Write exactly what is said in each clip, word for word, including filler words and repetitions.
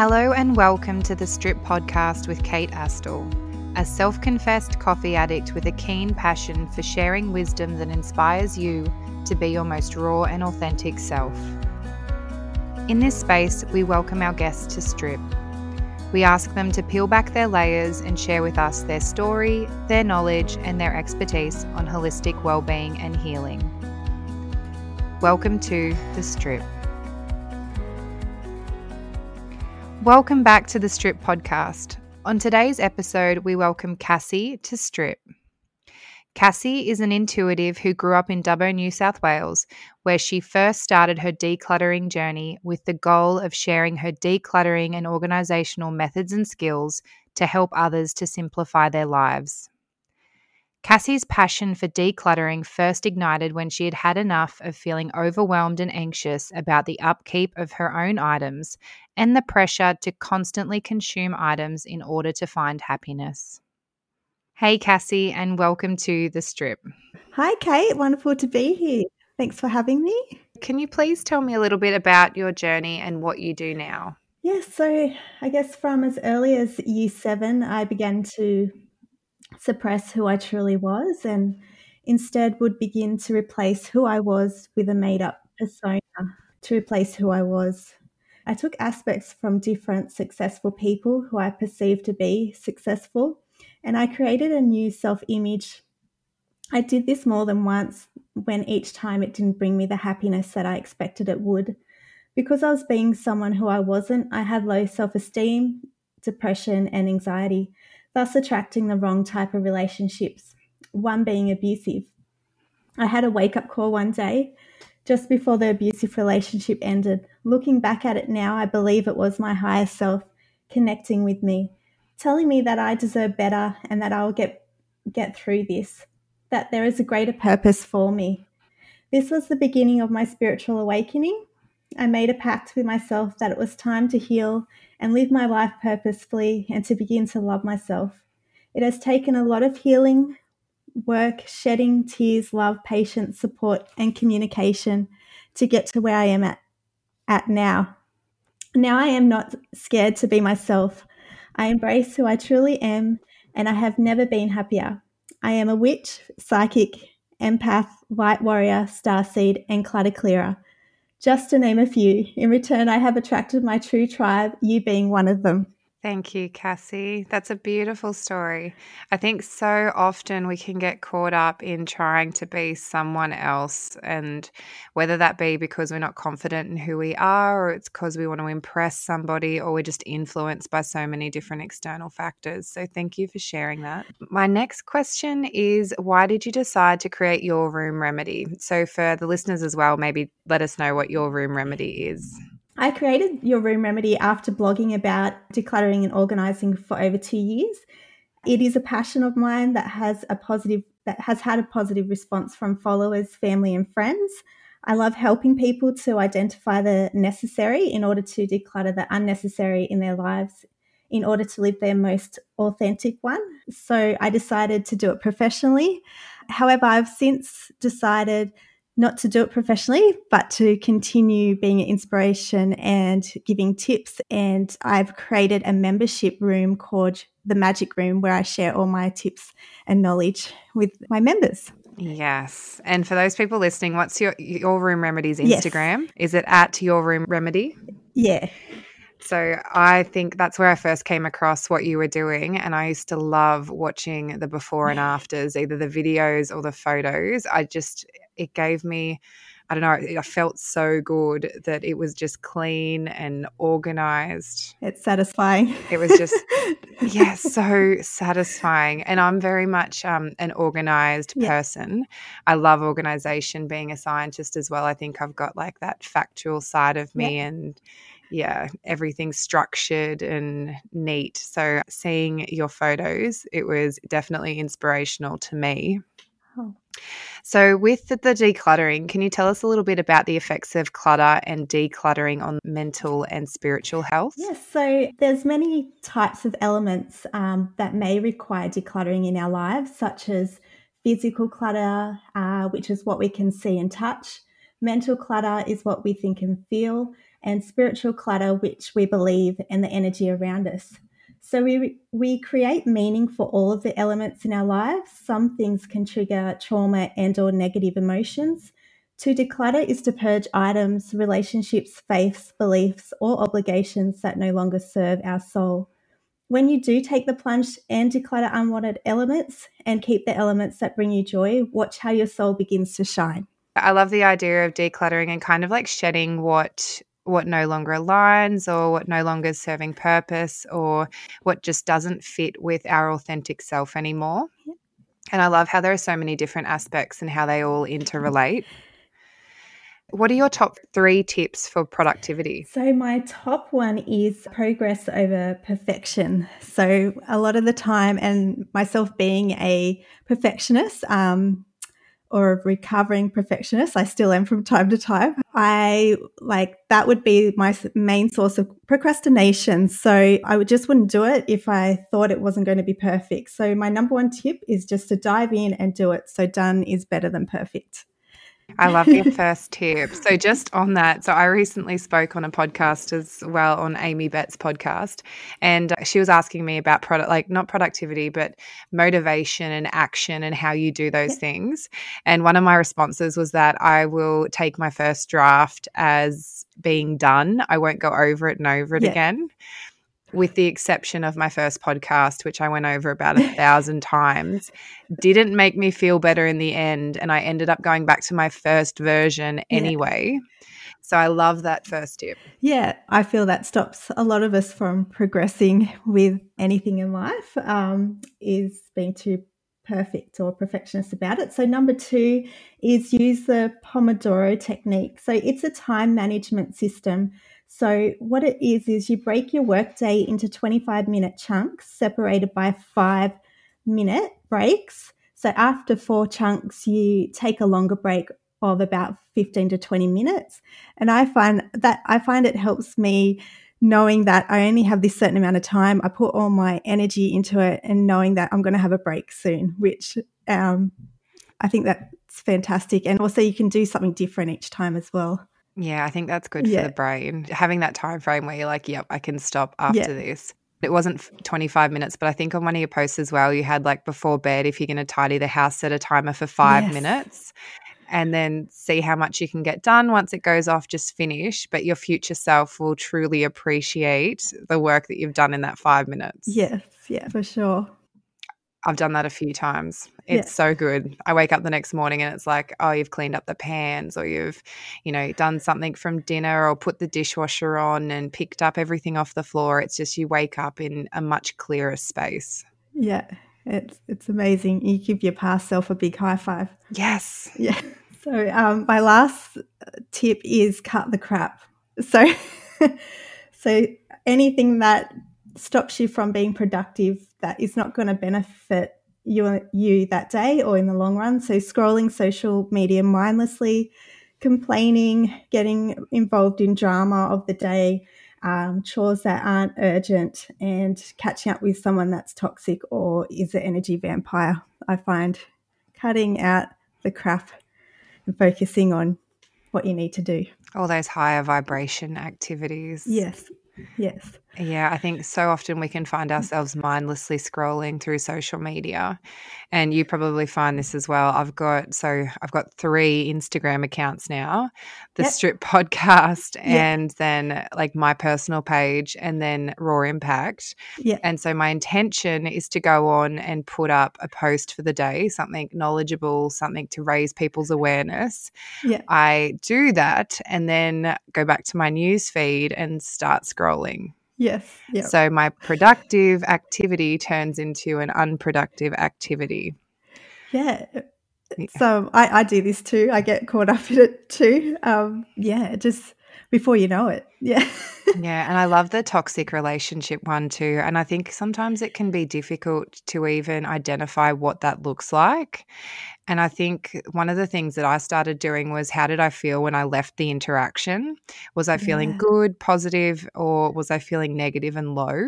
Hello and welcome to The Strip Podcast with Kate Astle, a self-confessed coffee addict with a keen passion for sharing wisdom that inspires you to be your most raw and authentic self. In this space, we welcome our guests to strip. We ask them to peel back their layers and share with us their story, their knowledge, and their expertise on holistic wellbeing and healing. Welcome to The Strip. Welcome back to The Strip Podcast. On today's episode, we welcome Cassie to Strip. Cassie is an intuitive who grew up in Dubbo, New South Wales, where she first started her decluttering journey with the goal of sharing her decluttering and organisational methods and skills to help others to simplify their lives. Cassie's passion for decluttering first ignited when she had had enough of feeling overwhelmed and anxious about the upkeep of her own items and the pressure to constantly consume items in order to find happiness. Hey Cassie, and welcome to The Strip. Hi Kate, wonderful to be here. Thanks for having me. Can you please tell me a little bit about your journey and what you do now? Yes, yeah, so I guess from as early as year seven, I began to suppress who I truly was and instead would begin to replace who I was with a made-up persona to replace who I was. I took aspects from different successful people who I perceived to be successful, and I created a new self-image. I did this more than once when each time it didn't bring me the happiness that I expected it would. Because I was being someone who I wasn't, I had low self-esteem, depression and anxiety, thus attracting the wrong type of relationships, one being abusive. I had a wake-up call one day just before the abusive relationship ended. Looking back at it now, I believe it was my higher self connecting with me, telling me that I deserve better and that I'll get get through this, that there is a greater purpose for me. This was the beginning of my spiritual awakening. I made a pact with myself that it was time to heal and live my life purposefully and to begin to love myself. It has taken a lot of healing, work, shedding, tears, love, patience, support and communication to get to where I am at, at now. Now I am not scared to be myself. I embrace who I truly am, and I have never been happier. I am a witch, psychic, empath, light warrior, starseed and clutter clearer, just to name a few. In return, I have attracted my true tribe, you being one of them. Thank you, Cassie. That's a beautiful story. I think so often we can get caught up in trying to be someone else, and whether that be because we're not confident in who we are, or it's because we want to impress somebody, or we're just influenced by so many different external factors. So thank you for sharing that. My next question is, why did you decide to create Your Room Remedy? So for the listeners as well, maybe let us know what Your Room Remedy is. I created Your Room Remedy after blogging about decluttering and organising for over two years. It is a passion of mine that has a positive that has had a positive response from followers, family and friends. I love helping people to identify the necessary in order to declutter the unnecessary in their lives in order to live their most authentic one. So I decided to do it professionally. However, I've since decided not to do it professionally, but to continue being an inspiration and giving tips. And I've created a membership room called The Magic Room, where I share all my tips and knowledge with my members. Yes. And for those people listening, what's your Your Room Remedy's Instagram? Yes. Is it at Your Room Remedy? Yeah. So I think that's where I first came across what you were doing, and I used to love watching the before and afters, either the videos or the photos. I just it gave me, I don't know, I felt so good that it was just clean and organised. It's satisfying. It was just, yeah, so satisfying. And I'm very much um, an organised yeah. person. I love organisation, being a scientist as well. I think I've got like that factual side of me yeah. and yeah, everything's structured and neat. So seeing your photos, it was definitely inspirational to me. Oh. So with the decluttering, can you tell us a little bit about the effects of clutter and decluttering on mental and spiritual health? Yes, so there's many types of elements um, that may require decluttering in our lives, such as physical clutter, uh, which is what we can see and touch. Mental clutter is what we think and feel. and spiritual clutter which we believe and the energy around us. So we we create meaning for all of the elements in our lives. Some things can trigger trauma and or negative emotions. To declutter is to purge items, relationships, faiths, beliefs, or obligations that no longer serve our soul. When you do take the plunge and declutter unwanted elements and keep the elements that bring you joy, watch how your soul begins to shine. I love the idea of decluttering and kind of like shedding what what no longer aligns or what no longer is serving purpose or what just doesn't fit with our authentic self anymore. Yep. And I love how there are so many different aspects and how they all interrelate. What are your top three tips for productivity? So my top one is progress over perfection. So a lot of the time, and myself being a perfectionist, um, or a recovering perfectionist, I still am from time to time, I like that would be my main source of procrastination. So I would just wouldn't do it if I thought it wasn't going to be perfect. So my number one tip is just to dive in and do it. So done is better than perfect. I love your first tip. So just on that, so I recently spoke on a podcast as well, on Amy Betts' podcast, and she was asking me about product, like not productivity, but motivation and action and how you do those things. And one of my responses was that I will take my first draft as being done. I won't go over it and over it yeah. again. With the exception of my first podcast, which I went over about a thousand times, didn't make me feel better in the end. And I ended up going back to my first version anyway. Yeah. So I love that first tip. Yeah, I feel that stops a lot of us from progressing with anything in life, um, is being too perfect or perfectionist about it. So number two is use the Pomodoro technique. So it's a time management system. So what it is, is you break your workday into twenty-five minute chunks separated by five minute breaks. So after four chunks, you take a longer break of about fifteen to twenty minutes. And I find that I find it helps me knowing that I only have this certain amount of time. I put all my energy into it and knowing that I'm going to have a break soon, which um, I think that's fantastic. And also you can do something different each time as well. Yeah, I think that's good yeah. for the brain. Having that time frame where you're like, yep, I can stop after yeah. this. It wasn't twenty-five minutes, but I think on one of your posts as well, you had like before bed, if you're going to tidy the house, set a timer for five yes. minutes and then see how much you can get done. Once it goes off, just finish. But your future self will truly appreciate the work that you've done in that five minutes. Yes, yeah, for sure. I've done that a few times. It's yeah. so good. I wake up the next morning and it's like, oh, you've cleaned up the pans or you've, you know, done something from dinner or put the dishwasher on and picked up everything off the floor. It's just you wake up in a much clearer space. Yeah, it's it's amazing. You give your past self a big high five. Yes. Yeah. So um, my last tip is cut the crap. So, so anything that stops you from being productive that is not going to benefit you, you that day or in the long run. So scrolling social media mindlessly, complaining, getting involved in drama of the day, um, chores that aren't urgent, and catching up with someone that's toxic or is an energy vampire. I find cutting out the crap and focusing on what you need to do. All those higher vibration activities. Yes. Yes. Yeah, I think so often we can find ourselves mindlessly scrolling through social media, and you probably find this as well. I've got so I've got three Instagram accounts now, the yep. Strip Podcast yep. and then like my personal page and then Raw Impact. Yep. And so my intention is to go on and put up a post for the day, something knowledgeable, something to raise people's awareness. Yep. I do that and then go back to my news feed and start scrolling. Yes. Yep. So my productive activity turns into an unproductive activity. Yeah. yeah. So I, I do this too. I get caught up in it too. Um, yeah, just before you know it. Yeah. yeah. And I love the toxic relationship one too. And I think sometimes it can be difficult to even identify what that looks like. And I think one of the things that I started doing was, how did I feel when I left the interaction? Was I feeling yeah. good, positive, or was I feeling negative and low?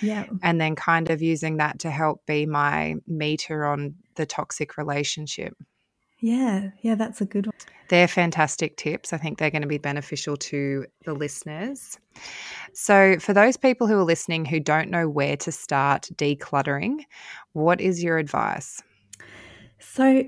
Yeah. And then kind of using that to help be my meter on the toxic relationship. Yeah, yeah, that's a good one. They're fantastic tips. I think they're going to be beneficial to the listeners. So for those people who are listening who don't know where to start decluttering, what is your advice? So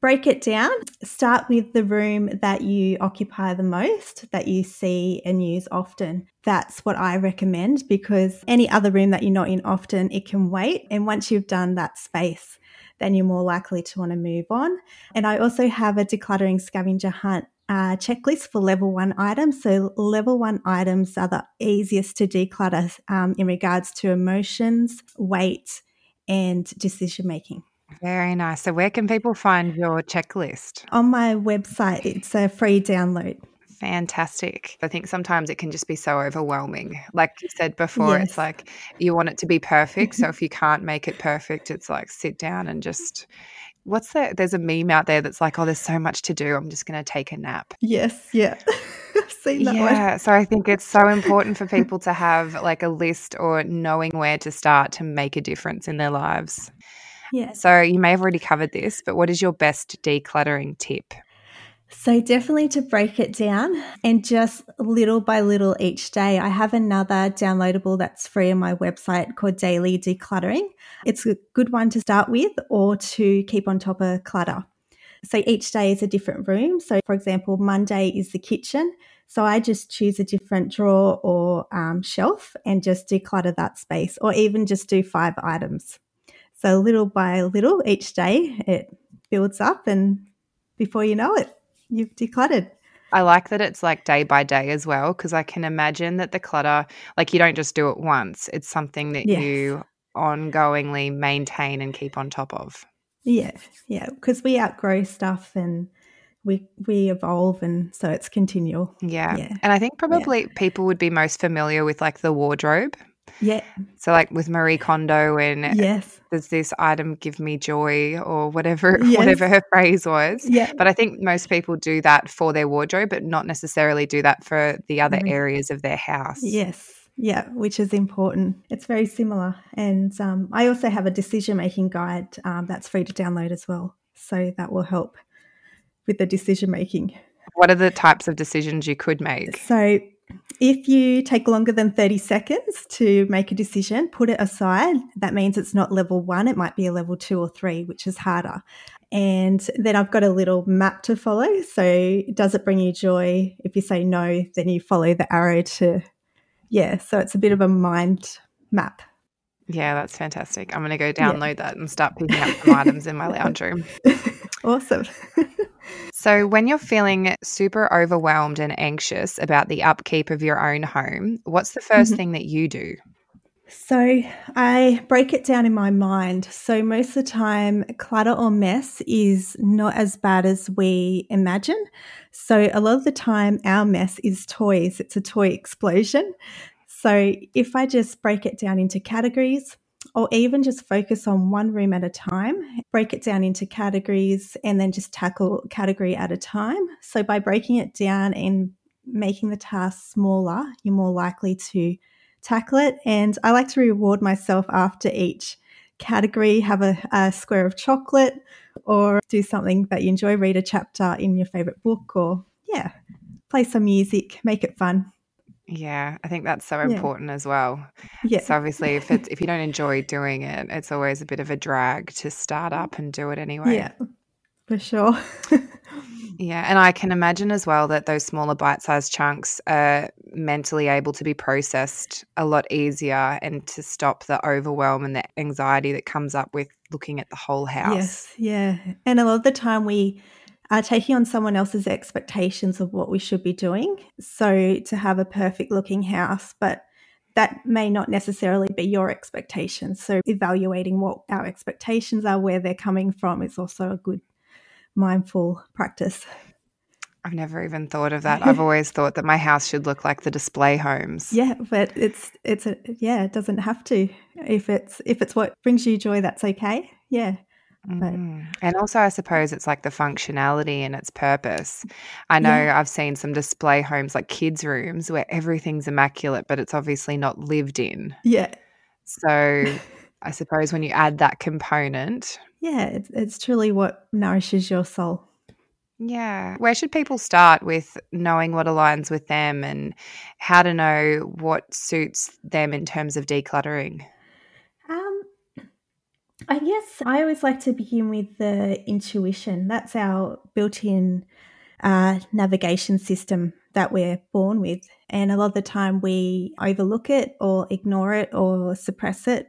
break it down. Start with the room that you occupy the most, that you see and use often. That's what I recommend, because any other room that you're not in often, it can wait. And once you've done that space, then you're more likely to want to move on. And I also have a decluttering scavenger hunt uh, checklist for level one items. So level one items are the easiest to declutter um, in regards to emotions, weight, and decision making. Very nice. So where can people find your checklist? On my website. It's a free download. Fantastic. I think sometimes it can just be so overwhelming. Like you said before, yes. It's like you want it to be perfect. So if you can't make it perfect, it's like sit down and just – what's that? There's a meme out there that's like, oh, there's so much to do. I'm just going to take a nap. Yes, yeah. I've seen that yeah, one. Yeah, so I think it's so important for people to have like a list or knowing where to start to make a difference in their lives. Yeah. So you may have already covered this, but what is your best decluttering tip? So definitely to break it down, and just little by little each day. I have another downloadable that's free on my website called Daily Decluttering. It's a good one to start with or to keep on top of clutter. So each day is a different room. So for example, Monday is the kitchen. So I just choose a different drawer or um, shelf and just declutter that space, or even just do five items. So little by little each day it builds up, and before you know it, you've decluttered. I like that it's like day by day as well, because I can imagine that the clutter, like you don't just do it once. It's something that yes. you ongoingly maintain and keep on top of. Yeah, yeah, because we outgrow stuff and we we evolve, and so it's continual. Yeah, yeah. And I think probably yeah. people would be most familiar with like the wardrobe. Yeah. So like with Marie Kondo and yes. there's this item, give me joy, or whatever yes. whatever her phrase was. Yeah. But I think most people do that for their wardrobe, but not necessarily do that for the other mm-hmm. areas of their house. Yes. Yeah, which is important. It's very similar. And um, I also have a decision-making guide um, that's free to download as well. So that will help with the decision-making. What are the types of decisions you could make? So if you take longer than thirty seconds to make a decision, put it aside. That means it's not level one. It might be a level two or three, which is harder. And then I've got a little map to follow. So does it bring you joy? If you say no, then you follow the arrow to, yeah. So it's a bit of a mind map. Yeah, that's fantastic. I'm going to go download yeah. that and start picking up some items in my lounge room. Awesome. So when you're feeling super overwhelmed and anxious about the upkeep of your own home, what's the first mm-hmm. thing that you do? So I break it down in my mind. So most of the time, clutter or mess is not as bad as we imagine. So a lot of the time, our mess is toys. It's a toy explosion. So if I just break it down into categories, or even just focus on one room at a time, break it down into categories and then just tackle category at a time. So by breaking it down and making the task smaller, you're more likely to tackle it. And I like to reward myself after each category, have a, a square of chocolate or do something that you enjoy, read a chapter in your favourite book, or, yeah, play some music, make it fun. Yeah, I think that's so important yeah. as well. Yeah. So obviously if it's, if you don't enjoy doing it, it's always a bit of a drag to start up and do it anyway. Yeah, for sure. yeah, and I can imagine as well that those smaller bite-sized chunks are mentally able to be processed a lot easier, and to stop the overwhelm and the anxiety that comes up with looking at the whole house. Yes, yeah. And a lot of the time we – Uh, taking on someone else's expectations of what we should be doing. So to have a perfect looking house, but that may not necessarily be your expectations. So evaluating what our expectations are, where they're coming from, is also a good mindful practice. I've never even thought of that. I've always thought that my house should look like the display homes. Yeah, but it's it's a, yeah, it doesn't have to. If it's if it's what brings you joy, that's okay. Yeah. But. And also I suppose it's like the functionality and its purpose. I know yeah. I've seen some display homes, like kids' rooms, where everything's immaculate but it's obviously not lived in. Yeah. So I suppose when you add that component. Yeah, it's, it's truly what nourishes your soul. Yeah. Where should people start with knowing what aligns with them and how to know what suits them in terms of decluttering? Um, I guess I always like to begin with the intuition. That's our built-in uh, navigation system that we're born with. And a lot of the time we overlook it or ignore it or suppress it,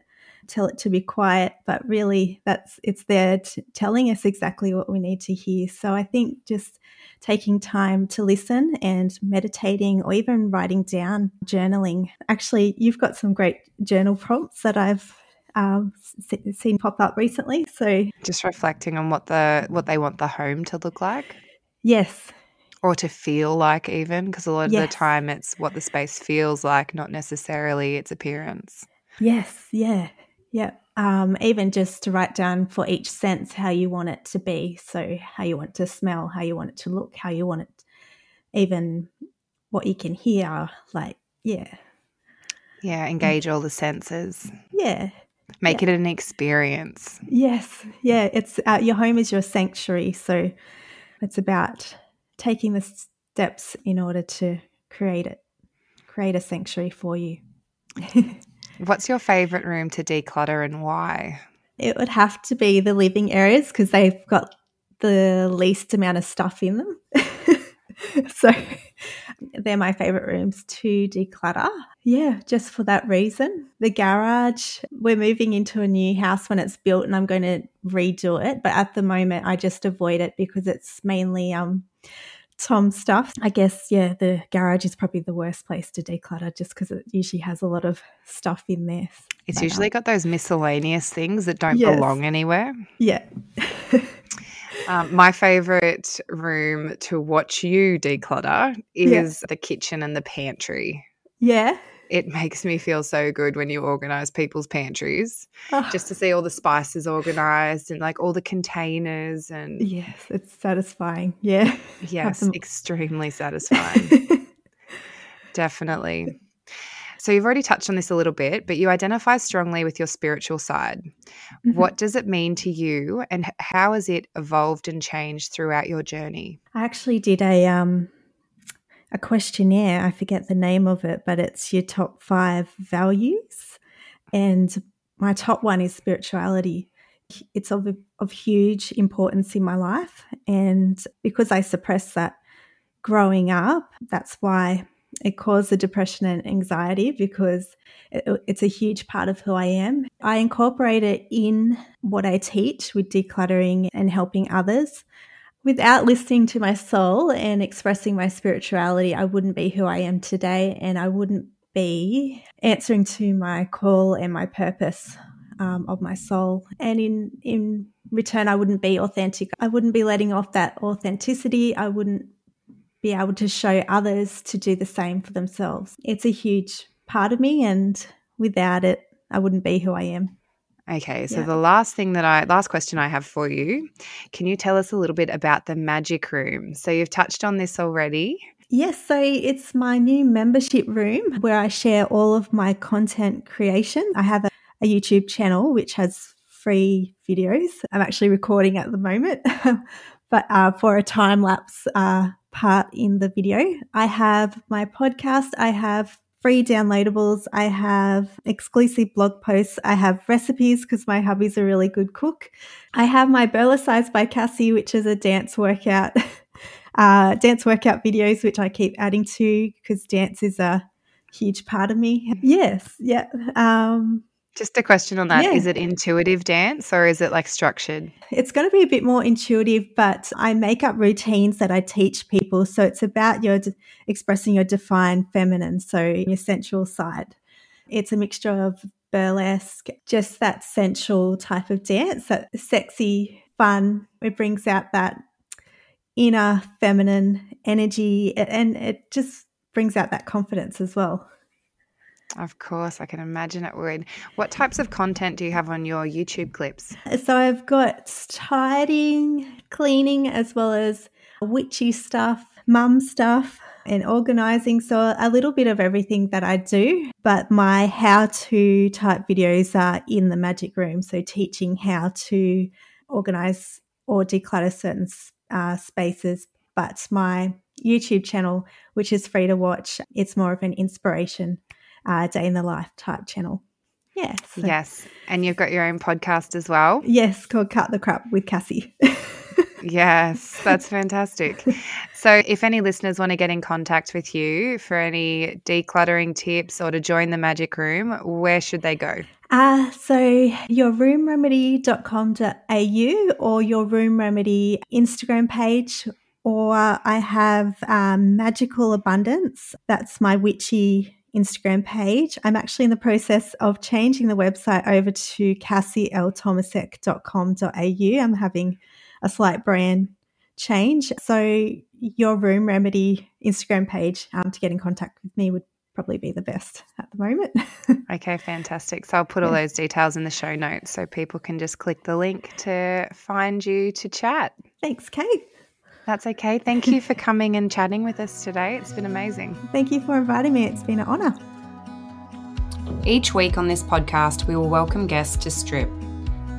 tell it to be quiet, but really that's it's there t- telling us exactly what we need to hear. So I think just taking time to listen and meditating or even writing down, journaling. Actually, you've got some great journal prompts that I've um, seen pop up recently. So just reflecting on what the what they want the home to look like. Yes. Or to feel like even, because a lot of yes. the time it's what the space feels like, not necessarily its appearance. Yes, yeah. Yeah, um, even just to write down for each sense how you want it to be, so how you want it to smell, how you want it to look, how you want it, even what you can hear, like, yeah. Yeah, engage all the senses. Yeah. Make yeah. it an experience. Yes, yeah. It's uh, your home is your sanctuary, so it's about taking the steps in order to create it, create a sanctuary for you. What's your favourite room to declutter and why? It would have to be the living areas because they've got the least amount of stuff in them. So they're my favourite rooms to declutter. Yeah, just for that reason. The garage, we're moving into a new house when it's built and I'm going to redo it. But at the moment I just avoid it because it's mainly um, Tom stuff. I guess, yeah, the garage is probably the worst place to declutter just because it usually has a lot of stuff in there. It's but, usually um, got those miscellaneous things that don't yes. belong anywhere. Yeah. um, my favourite room to watch you declutter is yeah. the kitchen and the pantry. Yeah. It makes me feel so good when you organise people's pantries oh. just to see all the spices organised and like all the containers. And yes, it's satisfying. Yeah. Yes, extremely satisfying. Definitely. So you've already touched on this a little bit, but you identify strongly with your spiritual side. Mm-hmm. What does it mean to you and how has it evolved and changed throughout your journey? I actually did a um. a questionnaire, I forget the name of it, but it's your top five values. And my top one is spirituality. It's of, of huge importance in my life. And because I suppressed that growing up, that's why it caused the depression and anxiety because it, it's a huge part of who I am. I incorporate it in what I teach with decluttering and helping others. Without listening to my soul and expressing my spirituality, I wouldn't be who I am today and I wouldn't be answering to my call and my purpose um, of my soul. And in, in return, I wouldn't be authentic. I wouldn't be letting off that authenticity. I wouldn't be able to show others to do the same for themselves. It's a huge part of me and without it, I wouldn't be who I am. Okay, so yeah. the last thing that I, last question I have for you, can you tell us a little bit about the Magic Room? So you've touched on this already. Yes, so it's my new membership room where I share all of my content creation. I have a, a YouTube channel which has free videos. I'm actually recording at the moment, but uh, for a time-lapse uh, part in the video. I have my podcast, I have free downloadables, I have exclusive blog posts, I have recipes because my hubby's a really good cook. I have my Burla Size by Cassie, which is a dance workout, uh, dance workout videos, which I keep adding to because dance is a huge part of me. Yes, yeah. Um, Just a question on that. Yeah. Is it intuitive dance or is it like structured? It's going to be a bit more intuitive, but I make up routines that I teach people. So it's about your de- expressing your defined feminine, so your sensual side. It's a mixture of burlesque, just that sensual type of dance, that sexy, fun. It brings out that inner feminine energy and it just brings out that confidence as well. Of course, I can imagine it would. What types of content do you have on your YouTube clips? So I've got tidying, cleaning, as well as witchy stuff, mum stuff and organising. So a little bit of everything that I do, but my how-to type videos are in the Magic Room. So teaching how to organise or declutter certain uh, spaces. But my YouTube channel, which is free to watch, it's more of an inspiration, uh, day in the life type channel. Yes. Yeah, so. Yes. And you've got your own podcast as well. Yes, called Cut the Crap with Cassie. Yes, that's fantastic. So if any listeners want to get in contact with you for any decluttering tips or to join the Magic Room, where should they go? Uh, so your room remedy dot com dot a u or Your Room Remedy Instagram page, or I have um, Magical Abundance. That's my witchy Instagram page. I'm actually in the process of changing the website over to Cassie L Tomasek dot com dot a u. I'm having a slight brand change. So Your Room Remedy Instagram page um, to get in contact with me would probably be the best at the moment. Okay, fantastic. So I'll put all those details in the show notes so people can just click the link to find you to chat. Thanks, Kate. That's okay. Thank you for coming and chatting with us today. It's been amazing. Thank you for inviting me. It's been an honour. Each week on this podcast, we will welcome guests to Strip,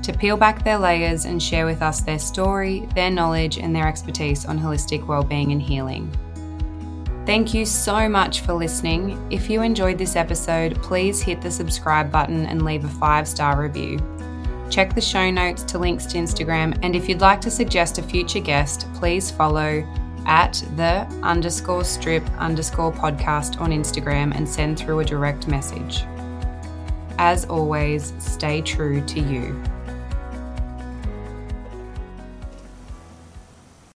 to peel back their layers and share with us their story, their knowledge and their expertise on holistic wellbeing and healing. Thank you so much for listening. If you enjoyed this episode, please hit the subscribe button and leave a five-star review. Check the show notes to links to Instagram, and if you'd like to suggest a future guest, please follow at the underscore strip underscore podcast on Instagram and send through a direct message. As always, stay true to you.